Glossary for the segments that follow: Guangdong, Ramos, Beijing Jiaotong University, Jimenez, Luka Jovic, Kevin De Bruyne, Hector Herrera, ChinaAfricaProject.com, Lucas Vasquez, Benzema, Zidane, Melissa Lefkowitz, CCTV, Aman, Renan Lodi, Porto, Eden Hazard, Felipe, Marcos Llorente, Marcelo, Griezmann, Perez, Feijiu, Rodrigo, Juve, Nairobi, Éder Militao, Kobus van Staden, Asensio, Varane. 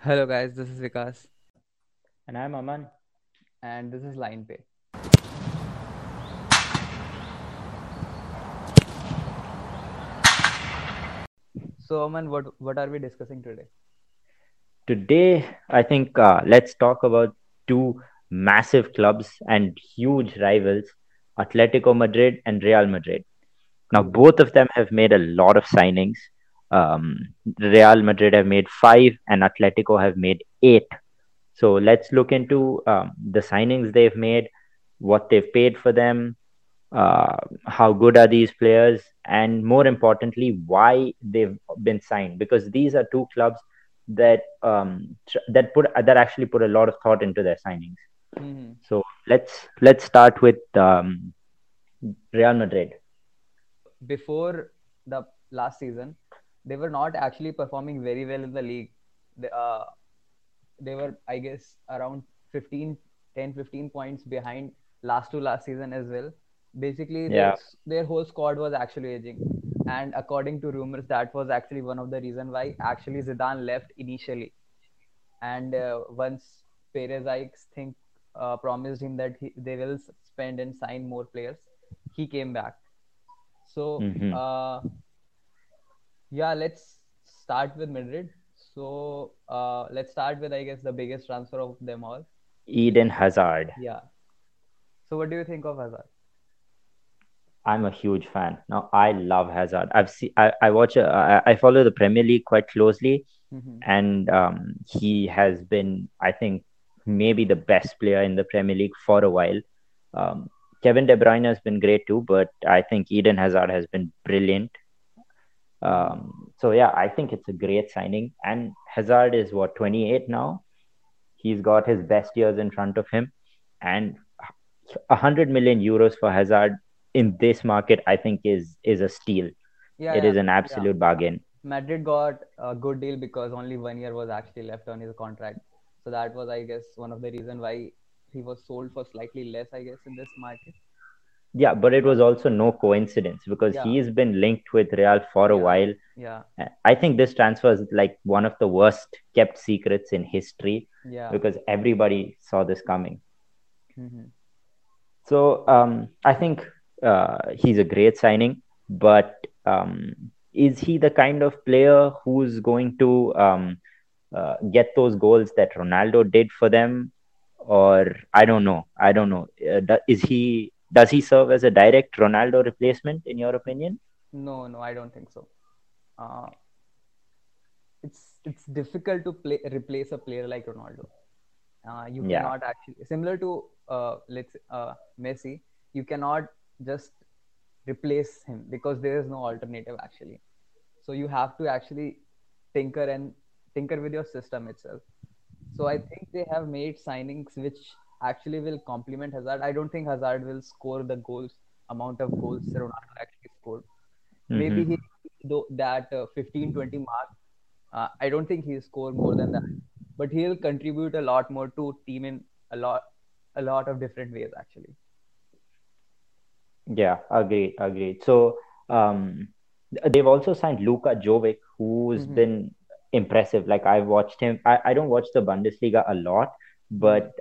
Hello, guys. This is Vikas. And I'm Aman, and this is Line Pay. So, Aman, what are we discussing today? Today, I think let's talk about two massive clubs and huge rivals, Atletico Madrid and Real Madrid. Now, both of them have made a lot of signings. Real Madrid have made 5 and Atletico have made 8. So let's look into the signings they've made, what they've paid for them, how good are these players, and more importantly, why they've been signed. Because these are two clubs that actually put a lot of thought into their signings. Mm-hmm. So let's start with Real Madrid. Before the last season, they were not actually performing very well in the league. They were, I guess, around 10-15 points behind last season as well. Basically, their whole squad was actually aging. And according to rumors, that was actually one of the reasons why actually Zidane left initially. And once Perez, I think, promised him that they will spend and sign more players, he came back. So, let's start with Madrid. So, let's start with, I guess, the biggest transfer of them all. Eden Hazard. Yeah. So, what do you think of Hazard? I'm a huge fan. Now, I love Hazard. I follow the Premier League quite closely. Mm-hmm. And he has been, I think, maybe the best player in the Premier League for a while. Kevin De Bruyne has been great too, but I think Eden Hazard has been brilliant. I think it's a great signing. And Hazard is 28 now. He's got his best years in front of him, and 100 million euros for Hazard in this market, I think, is a steal. It is an absolute bargain. Madrid got a good deal because only 1 year was actually left on his contract. So that was, I guess, one of the reasons why he was sold for slightly less, I guess, in this market. Yeah, but it was also no coincidence because he's been linked with Real for a while. Yeah, I think this transfer is like one of the worst kept secrets in history because everybody saw this coming. Mm-hmm. So I think he's a great signing, but is he the kind of player who's going to get those goals that Ronaldo did for them? Or I don't know. Does he serve as a direct Ronaldo replacement, in your opinion? No, I don't think so. It's difficult to replace a player like Ronaldo. You cannot actually, similar to Messi, you cannot just replace him because there is no alternative actually. So you have to actually tinker with your system itself. So I think they have made signings which actually will complement Hazard. I don't think Hazard will score the amount of goals Ronaldo actually scored. Mm-hmm. Maybe that 15-20 mark, I don't think he'll score more than that. But he'll contribute a lot more to team in a lot of different ways actually. Yeah, agreed. So they've also signed Luka Jovic, who's been impressive. Like, I've watched him. I don't watch the Bundesliga a lot, but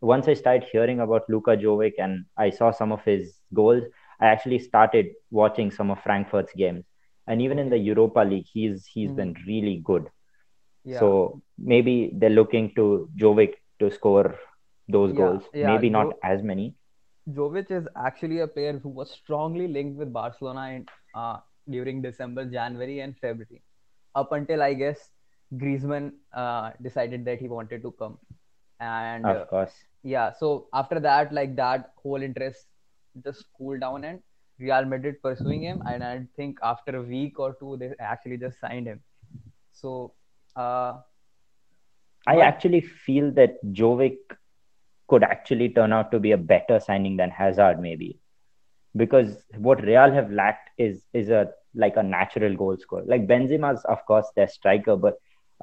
once I started hearing about Luka Jovic and I saw some of his goals, I actually started watching some of Frankfurt's games. And even in the Europa League, he's been really good. Yeah. So maybe they're looking to Jovic to score those goals. Yeah. Maybe not as many. Jovic is actually a player who was strongly linked with Barcelona during December, January and February. Up until, I guess, Griezmann decided that he wanted to come. And of course. So after that, like, that whole interest just cooled down and Real Madrid pursuing him. And I think after a week or two, they actually just signed him. So I actually feel that Jovic could actually turn out to be a better signing than Hazard, maybe. Because what Real have lacked is a natural goal scorer. Like, Benzema's, of course, their striker, but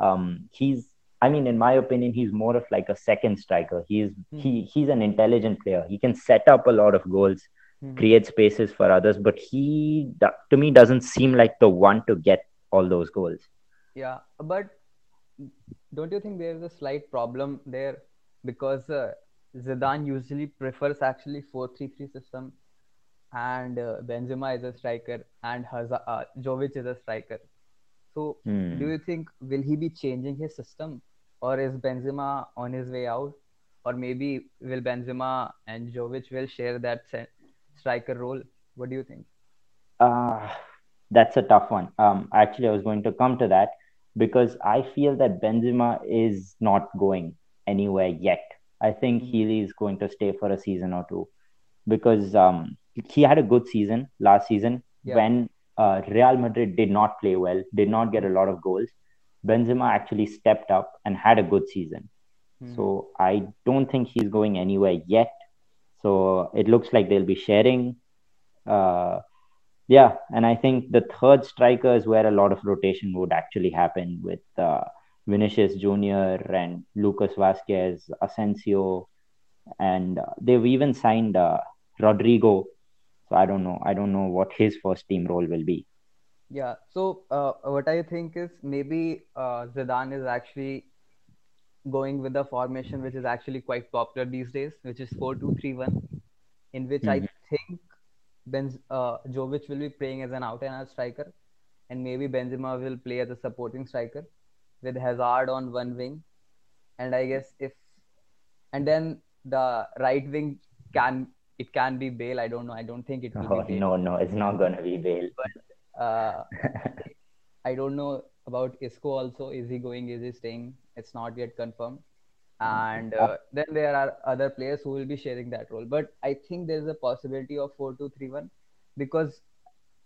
in my opinion, he's more of like a second striker. He's an intelligent player. He can set up a lot of goals, create spaces for others, but he, to me, doesn't seem like the one to get all those goals. Yeah, but Don't you think there is a slight problem there? Because Zidane usually prefers actually 4-3-3 system, and Benzema is a striker, and Jovic is a striker. So do you think, will he be changing his system, or is Benzema on his way out? Or maybe will Benzema and Jovic will share that striker role? What do you think? That's a tough one. Actually, I was going to come to that, because I feel that Benzema is not going anywhere yet. I think he is going to stay for a season or two, because he had a good season last season when Real Madrid did not play well, did not get a lot of goals. Benzema actually stepped up and had a good season. So I don't think he's going anywhere yet. So it looks like they'll be sharing. And I think the third striker is where a lot of rotation would actually happen, with Vinicius Jr. and Lucas Vasquez, Asensio, and they've even signed Rodrigo. So I don't know. I don't know what his first team role will be. Yeah. So what I think is, maybe Zidane is actually going with the formation which is actually quite popular these days, which is 4-2-3-1, in which I think Jovic will be playing as an out-and-out striker, and maybe Benzema will play as a supporting striker with Hazard on one wing, and I guess then the right wing can be Bale. I don't know. I don't think it will be Bale. No, it's not going to be Bale. But I don't know about Isco also. Is he going? Is he staying? It's not yet confirmed. And then there are other players who will be sharing that role. But I think there's a possibility of 4-2-3-1, because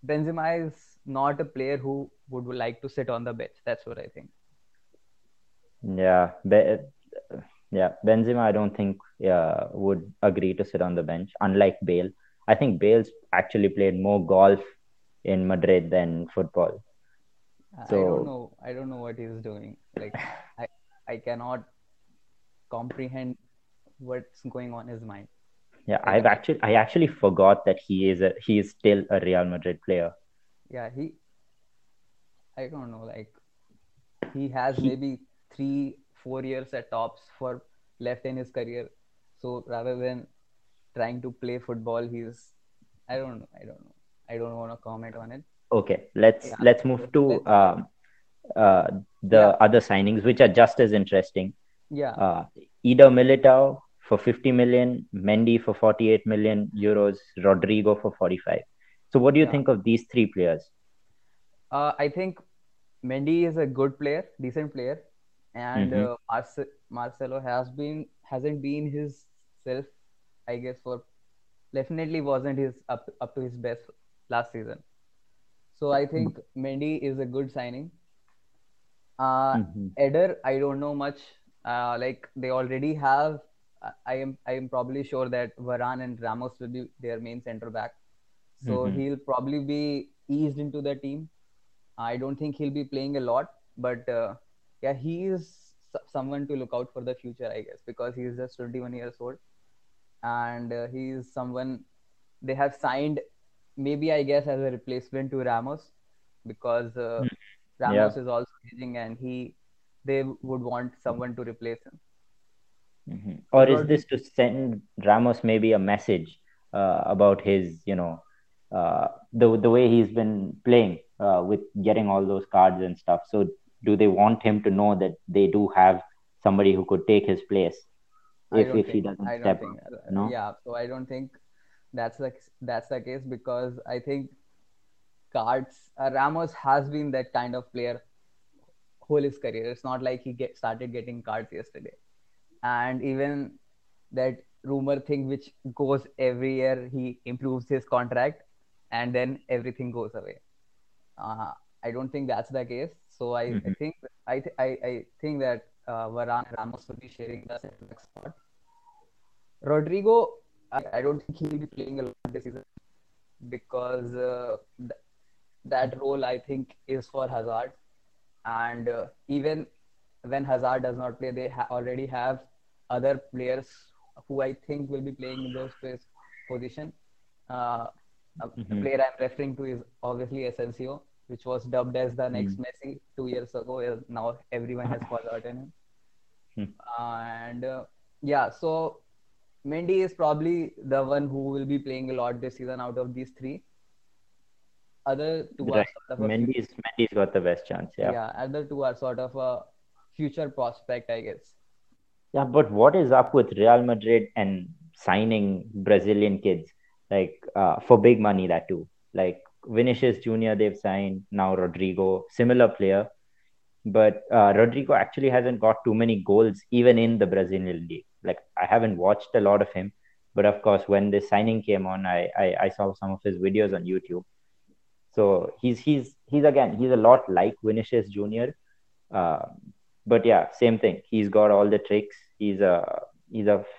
Benzema is not a player who would like to sit on the bench. That's what I think. Yeah. Benzema, I don't think would agree to sit on the bench, unlike Bale. I think Bale's actually played more golf in Madrid than football. So I don't know what he's doing. Like, I cannot comprehend what's going on in his mind. Yeah, I actually forgot that he is still a Real Madrid player. Yeah, I don't know. Like, he has maybe 3-4 years at tops for left in his career. So rather than trying to play football, I don't know. I don't want to comment on it. Okay, let's move to the other signings, which are just as interesting. Yeah. Éder Militao for 50 million, Mendy for 48 million euros, Rodrigo for 45. So what do you think of these three players? I think Mendy is a good player, decent player, and Marcelo hasn't been his self, I guess, definitely wasn't his up to his best last season. So I think Mendy is a good signing. Éder, I don't know much. They already have. I am probably sure that Varane and Ramos will be their main centre back. So he'll probably be eased into the team. I don't think he'll be playing a lot, but he is someone to look out for the future, I guess, because he is just 21 years old, and he is someone they have signed. Maybe, I guess, as a replacement to Ramos, because Ramos is also aging, and they would want someone to replace him. Or is this to send Ramos maybe a message about his, the way he's been playing with getting all those cards and stuff? So do they want him to know that they do have somebody who could take his place if he doesn't step up? No? Yeah, so I don't think that's the case, because I think Ramos has been that kind of player whole his career. It's not like he started getting cards yesterday. And even that rumor thing which goes every year, he improves his contract and then everything goes away. I don't think that's the case. So I think that Varane and Ramos will be sharing the next spot. Rodrigo, I don't think he'll be playing a lot this season, because that role, I think, is for Hazard. And even when Hazard does not play, they already have other players who I think will be playing in those position. The player I'm referring to is obviously Asensio, which was dubbed as the next Messi 2 years ago. Now everyone has forgotten him. So Mendy is probably the one who will be playing a lot this season out of these three. Other two are sort of Mendy's got the best chance. Yeah, other two are sort of a future prospect, I guess. Yeah, but what is up with Real Madrid and signing Brazilian kids like for big money? That too, like Vinicius Jr. They've signed now. Rodrigo, similar player, but Rodrigo actually hasn't got too many goals even in the Brazilian league. Like I haven't watched a lot of him, but of course when this signing came on, I saw some of his videos on YouTube. So he's a lot like Vinicius Jr. But yeah, same thing. He's got all the tricks. He's a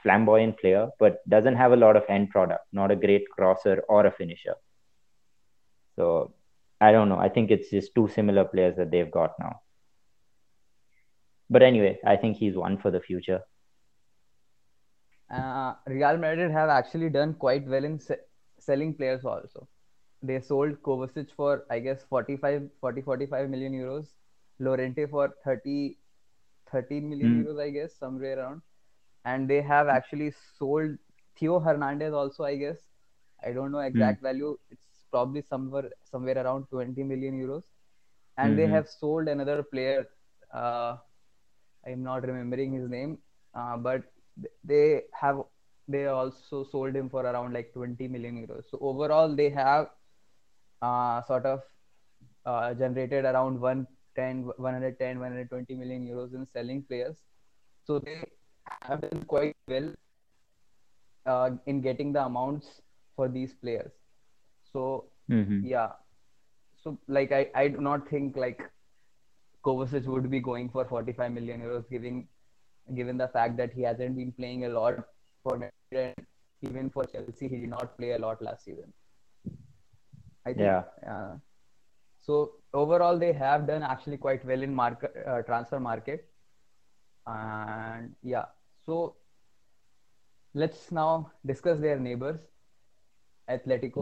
flamboyant player, but doesn't have a lot of end product. Not a great crosser or a finisher. So I don't know. I think it's just two similar players that they've got now. But anyway, I think he's one for the future. Real Madrid have actually done quite well in selling players also. They sold Kovacic for, I guess, 45 million euros. Lorente for 30 million euros, I guess, somewhere around. And they have actually sold Theo Hernandez also, I guess. I don't know exact value. It's probably somewhere around 20 million euros. And they have sold another player. I'm not remembering his name. But they also sold him for around like 20 million euros. So overall, they have generated around 110-120 million euros in selling players. So they have done quite well in getting the amounts for these players. So so like I do not think like Kovacic would be going for 45 million euros given the fact that he hasn't been playing a lot for Madrid, and even for Chelsea he did not play a lot last season, I think. So overall, they have done actually quite well in market, transfer market. And yeah, so let's now discuss their neighbors, Atletico,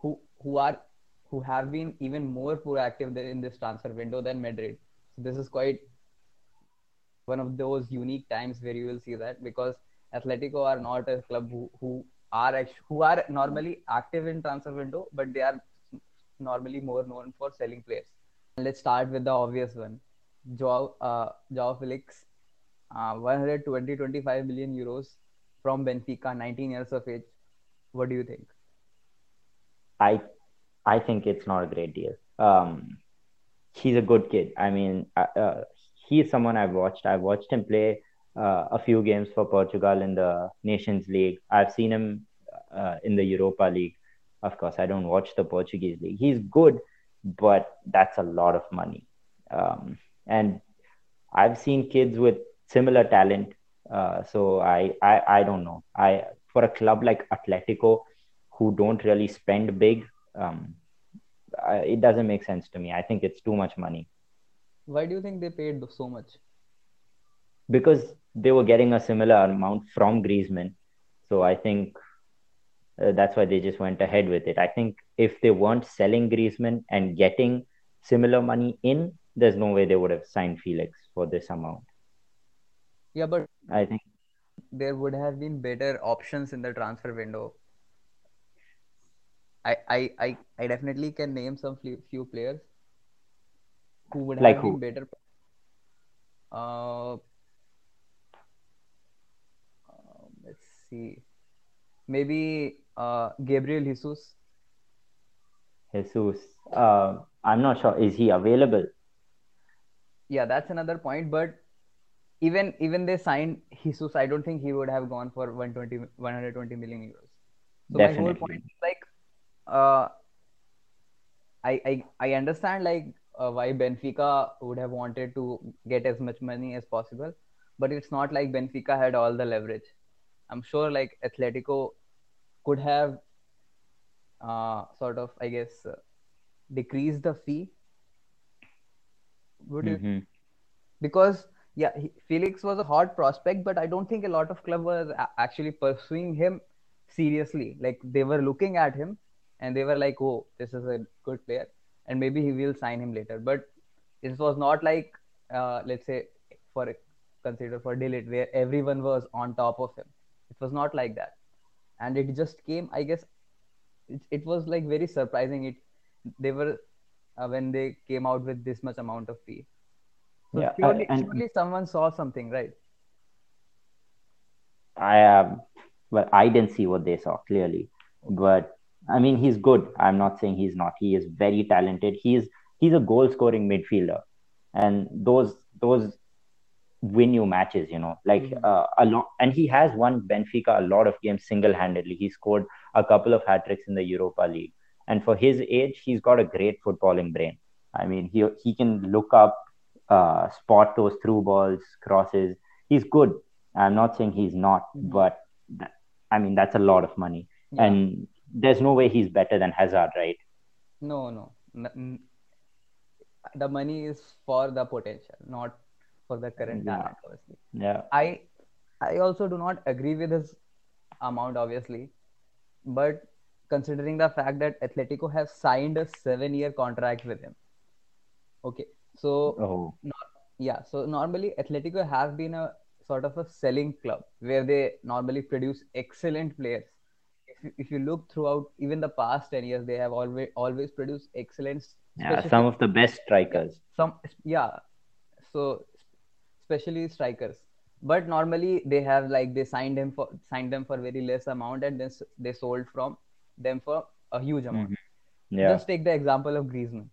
who have been even more proactive in this transfer window than Madrid. So this is quite one of those unique times where you will see that, because Atletico are not a club who are normally active in transfer window, but they are normally more known for selling players. Let's start with the obvious one. João Felix, 120-25 million euros from Benfica, 19 years of age. What do you think? I think it's not a great deal. He's a good kid. I mean, he's someone I've watched. I've watched him play a few games for Portugal in the Nations League. I've seen him in the Europa League. Of course, I don't watch the Portuguese league. He's good, but that's a lot of money. And I've seen kids with similar talent. So I don't know. For a club like Atletico, who don't really spend big, it doesn't make sense to me. I think it's too much money. Why do you think they paid so much? Because they were getting a similar amount from Griezmann. So I think... that's why they just went ahead with it. I think if they weren't selling Griezmann and getting similar money in, there's no way they would have signed Felix for this amount. Yeah, but I think there would have been better options in the transfer window. I definitely can name some few players who would have been better. Let's see. Maybe Gabriel Jesus. I'm not sure. Is he available? Yeah, that's another point. But even they signed Jesus, I don't think he would have gone for 120 million euros. So definitely. My whole point is like, I understand like why Benfica would have wanted to get as much money as possible, but it's not like Benfica had all the leverage. I'm sure like Atletico could have decreased the fee. Would it? Because Felix was a hot prospect, but I don't think a lot of club was actually pursuing him seriously. Like they were looking at him and they were like, oh, this is a good player and maybe he will sign him later. But it was not like, let's say for considered for delete, where everyone was on top of him. It was not like that, and it just came. I guess it was like very surprising. They were when they came out with this much amount of fee. So yeah, surely someone saw something, right? Well, I didn't see what they saw clearly, but I mean, he's good. I'm not saying he's not. He is very talented. He's a goal-scoring midfielder, and those win you matches, you know, like a lot. And he has won Benfica a lot of games single-handedly. He scored a couple of hat tricks in the Europa League, and for his age, he's got a great footballing brain. I mean, he can look up, spot those through balls, crosses. He's good. I'm not saying he's not, but I mean, that's a lot of money, and there's no way he's better than Hazard, right? No. The money is for the potential, not for the current talent, obviously. Yeah. I also do not agree with his amount, obviously. But considering the fact that Atletico have signed a 7-year contract with him. Okay. So normally Atletico have been a sort of a selling club where they normally produce excellent players. If you look throughout even the past 10 years, they have always produced excellent. Yeah, some of the best strikers. So especially strikers. But normally they have they signed them for very less amount, and then they sold from them for a huge amount. Mm-hmm. Yeah. Just take the example of Griezmann.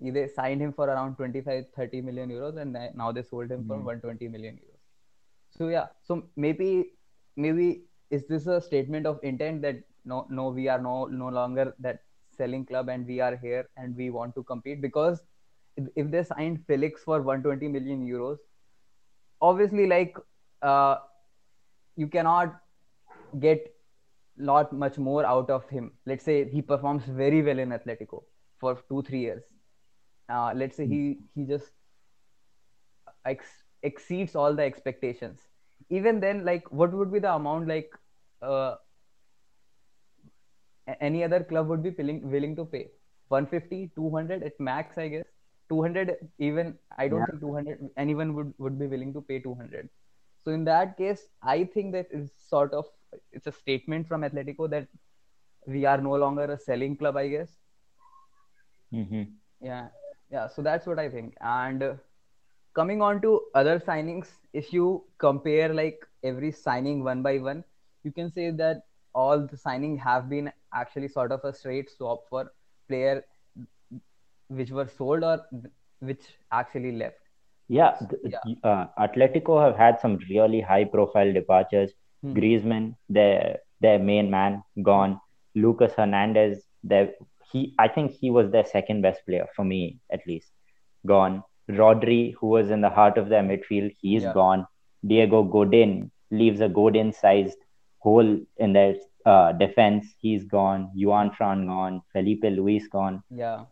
They signed him for around 25-30 million euros, and now they sold him for 120 million euros. So yeah, so maybe. Is this a statement of intent that no, we are no longer that selling club, and we are here and we want to compete? Because if they signed Felix for 120 million euros, obviously you cannot get much more out of him. Let's say he performs very well in Atletico for 2-3 years. Let's say he just exceeds all the expectations. Even then, what would be the amount any other club would be willing to pay? 150, 200 at max, I guess. 200, even I don't think 200 anyone would be willing to pay 200. So in that case, I think that is sort of it's a statement from Atletico that we are no longer a selling club, I guess. Mm-hmm. Yeah. So that's what I think. And coming on to other signings, if you compare every signing one by one, you can say that all the signing have been actually sort of a straight swap for player which were sold or which actually left. Atletico have had some really high profile departures. Griezmann, their main man, gone. Lucas Hernandez, I think he was their second best player, for me at least, gone. Rodri, who was in the heart of their midfield, he's gone. Diego Godin leaves a Godin-sized hole in their defense. He's gone. Juan Fran gone. Felipe Luis gone. Yeah.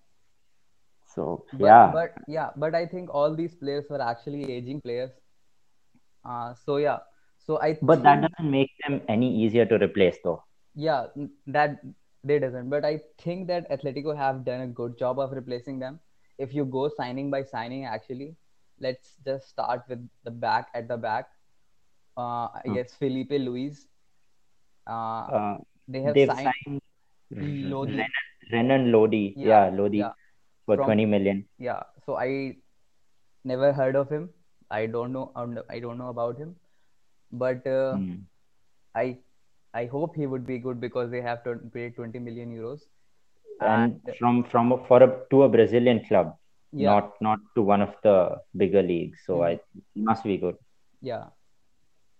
So, But I think all these players were actually aging players. But that doesn't make them any easier to replace, though. Yeah, that they doesn't. But I think that Atletico have done a good job of replacing them. If you go signing by signing, actually, let's just start with the back. At the back, I guess Felipe Luis. They've signed Lodi. Renan Lodi. Lodi for 20 million. Yeah. So I never heard of him. I don't know about him. But I hope he would be good, because they have to pay 20 million euros. And to a Brazilian club, not to one of the bigger leagues. So it must be good. Yeah.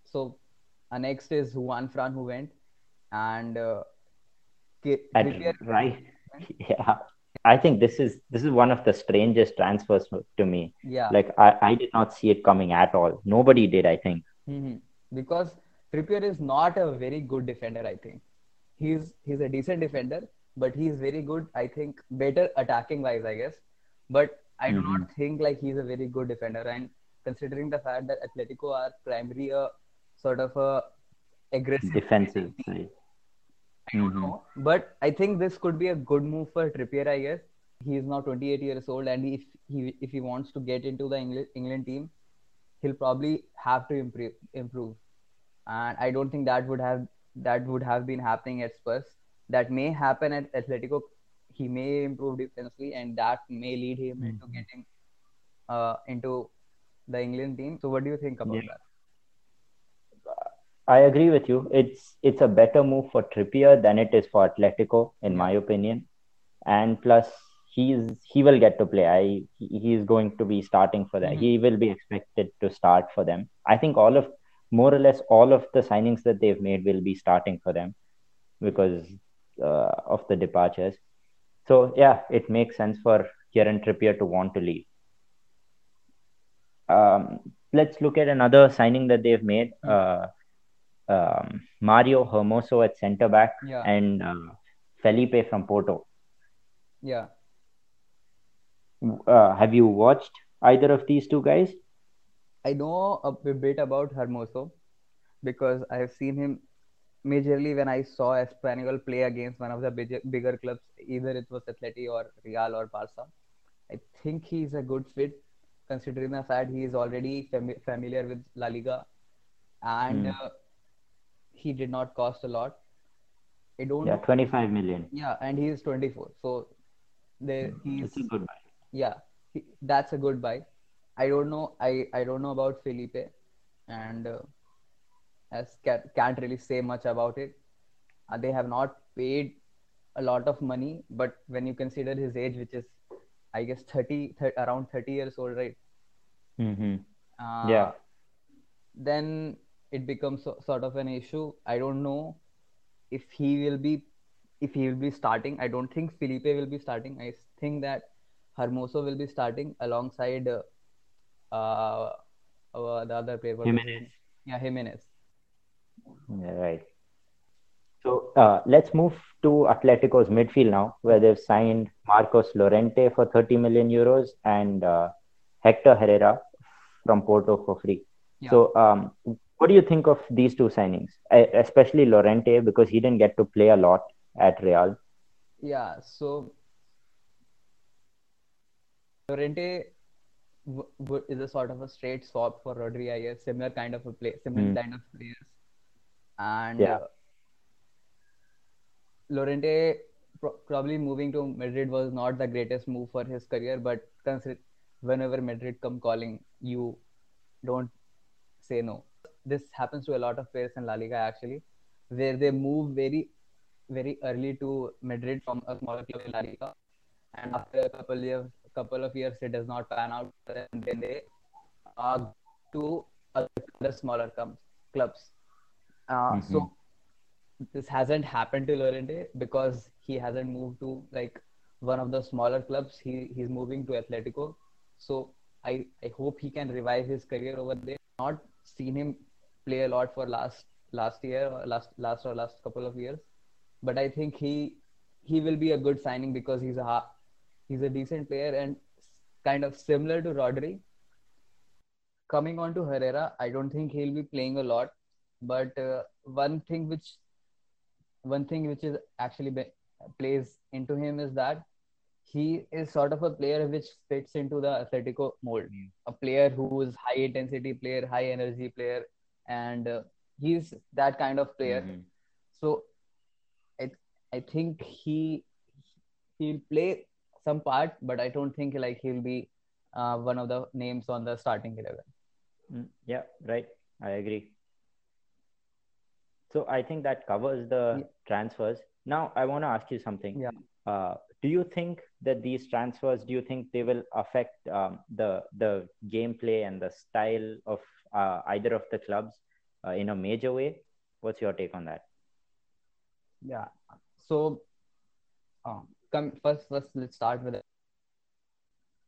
So next is Juan Fran, who went, and right. Yeah, I think this is one of the strangest transfers to me. Yeah. I did not see it coming at all. Nobody did, I think. Mm-hmm. Because Trippier is not a very good defender. I think he's a decent defender, but he's very good, I think, better attacking wise, I guess. But I do not think he's a very good defender. And considering the fact that Atletico are primarily a sort of a aggressive defensive side, I don't know. But I think this could be a good move for Trippier, I guess. He is now 28 years old, and if he wants to get into the England team, he'll probably have to improve. And I don't think that would have been happening at Spurs. That may happen at Atletico. He may improve defensively, and that may lead him into getting into the England team. So what do you think about that? I agree with you. It's a better move for Trippier than it is for Atletico, in my opinion. And plus, he will get to play. He is going to be starting for them. Mm-hmm. He will be expected to start for them. I think more or less all of the signings that they've made will be starting for them because of the departures. So yeah, it makes sense for Kieran Trippier to want to leave. Let's look at another signing that they've made. Mario Hermoso at centre back and Felipe from Porto. Yeah. Have you watched either of these two guys? I know a bit about Hermoso because I have seen him majorly when I saw Espanyol play against one of the bigger clubs, either it was Atleti or Real or Barca. I think he's a good fit considering the fact he is already familiar with La Liga and he did not cost a lot. I don't know. 25 million. Yeah, and he is 24. So he's a good buy. Yeah, that's a good buy. I don't know about Felipe, and can't really say much about it. They have not paid a lot of money, but when you consider his age, which is, I guess, around 30 years old, right? Mm-hmm. Then it becomes sort of an issue. I don't know if he will be starting. I don't think Felipe will be starting. I think that Hermoso will be starting alongside the other player. Jimenez. Yeah, Jimenez. Yeah, right. So let's move to Atletico's midfield now, where they've signed Marcos Llorente for 30 million euros and Hector Herrera from Porto for free. Yeah. So what do you think of these two signings, especially Llorente, because he didn't get to play a lot at Real? Yeah, so Llorente is a sort of a straight swap for Rodri, I guess, similar kind of players. And Llorente probably moving to Madrid was not the greatest move for his career, but whenever Madrid come calling, you don't say no. This happens to a lot of players in La Liga, actually, where they move very, very early to Madrid from a smaller club in La Liga, and after a couple of years, it does not pan out, and then they go to other smaller clubs. So this hasn't happened to Llorente because he hasn't moved to like one of the smaller clubs. He's moving to Atletico. So I hope he can revive his career over there. Not seen him play a lot for last couple of years, but I think he will be a good signing because he's a decent player and kind of similar to Rodri. Coming on to Herrera, I don't think he'll be playing a lot, but one thing which is actually plays into him is that he is sort of a player which fits into the Atletico mold. A player who is high intensity player, high energy player, and he's that kind of player. Mm-hmm. So I think he'll play some part, but I don't think like he'll be one of the names on the starting 11. Yeah, right. I agree. So I think that covers the transfers. Now I want to ask you something. Yeah. Do you think that these transfers, do you think they will affect the gameplay and the style of either of the clubs in a major way? What's your take on that? Yeah. So, first, let's start with it.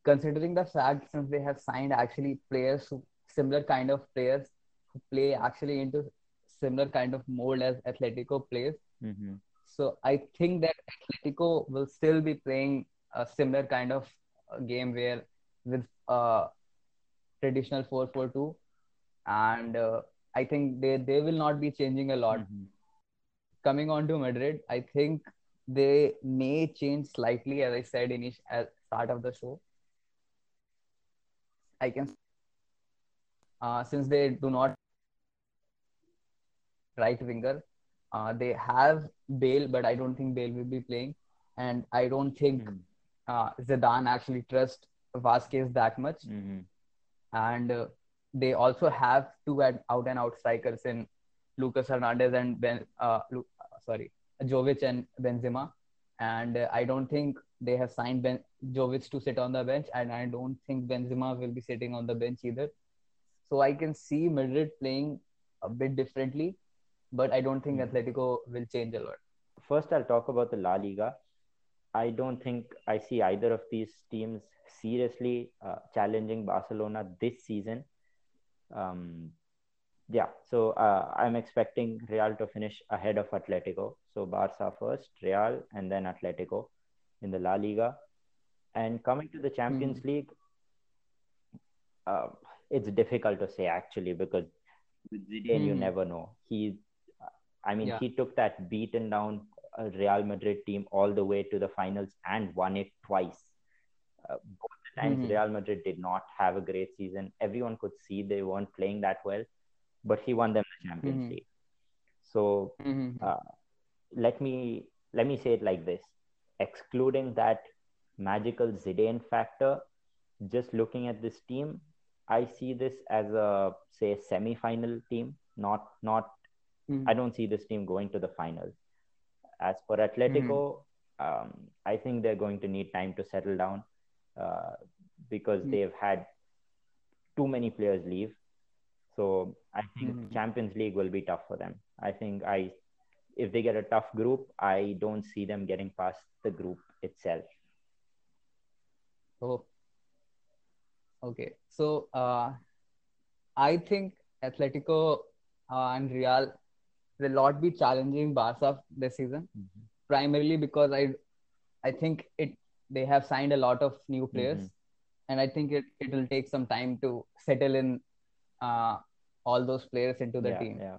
Considering the fact since they have signed actually players, similar kind of players who play actually into similar kind of mold as Atletico plays. Mm-hmm. So I think that Atletico will still be playing a similar kind of game where with traditional 4-4-2, and I think they will not be changing a lot. Mm-hmm. Coming on to Madrid, I think they may change slightly, as I said at the start of the show. I can since they do not right winger. They have Bale, but I don't think Bale will be playing. And I don't think Zidane actually trusts Vasquez that much. Mm-hmm. And they also have two out-and-out strikers in Lucas Hernandez and Jovic and Benzema. And I don't think they have signed Jovic to sit on the bench. And I don't think Benzema will be sitting on the bench either. So I can see Madrid playing a bit differently. But I don't think Atletico will change a lot. First, I'll talk about the La Liga. I don't think I see either of these teams seriously challenging Barcelona this season. So I'm expecting Real to finish ahead of Atletico. So Barca first, Real, and then Atletico in the La Liga. And coming to the Champions League, it's difficult to say actually, because with Zidane, you never know. He took that beaten down Real Madrid team all the way to the finals and won it twice. Both the times Real Madrid did not have a great season. Everyone could see they weren't playing that well, but he won them the Champions League. So let me say it like this. Excluding that magical Zidane factor, just looking at this team, I see this as a, say, semi-final team, I don't see this team going to the final. As for Atletico, I think they're going to need time to settle down because they've had too many players leave. So I think Champions League will be tough for them. I think if they get a tough group, I don't see them getting past the group itself. Oh. Okay, so I think Atletico and Real will not be challenging Barca this season, primarily because I think they have signed a lot of new players, and I think it will take some time to settle in all those players into the team. Yeah.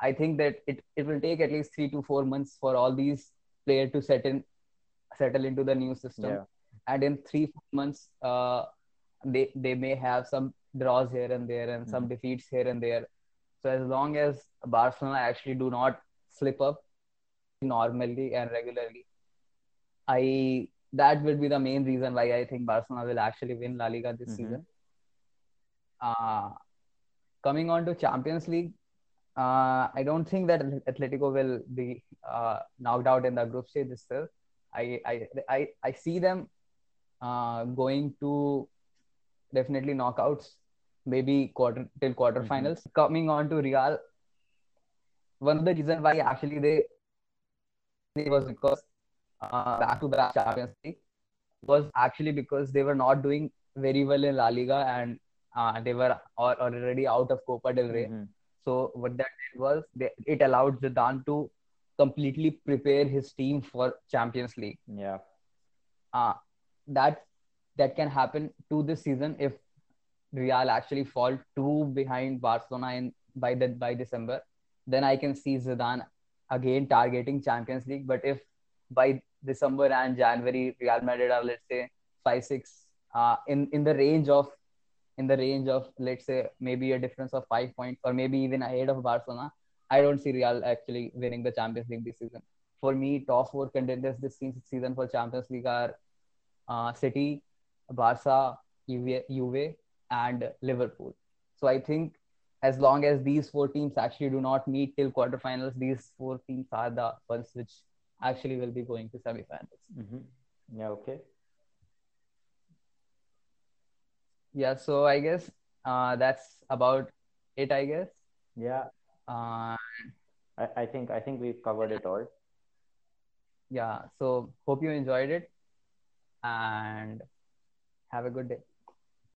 I think that it will take at least 3 to 4 months for all these players to settle into the new system, and in 3-4 months. They may have some draws here and there and some defeats here and there. So as long as Barcelona actually do not slip up normally and regularly, that will be the main reason why I think Barcelona will actually win La Liga this season. Coming on to Champions League, I don't think that Atletico will be knocked out in the group stage itself. I see them going to definitely knockouts, maybe quarterfinals. Coming on to Real, one of the reasons why actually they was because back-to-back Champions League was actually because they were not doing very well in La Liga and they were already out of Copa del Rey. So what that did was it allowed Zidane to completely prepare his team for Champions League. Yeah, that can happen to this season if Real actually fall two behind Barcelona by December. Then I can see Zidane again targeting Champions League. But if by December and January Real Madrid are, let's say, 5-6 in the range of let's say maybe a difference of 5 points or maybe even ahead of Barcelona, I don't see Real actually winning the Champions League this season. For me, top four contenders this season for Champions League are City, Barca, Juve, and Liverpool. So I think as long as these four teams actually do not meet till quarterfinals, these four teams are the ones which actually will be going to semifinals. Yeah, okay. Yeah, so I guess that's about it, I guess. Yeah. I think we've covered it all. Yeah, so hope you enjoyed it and have a good day.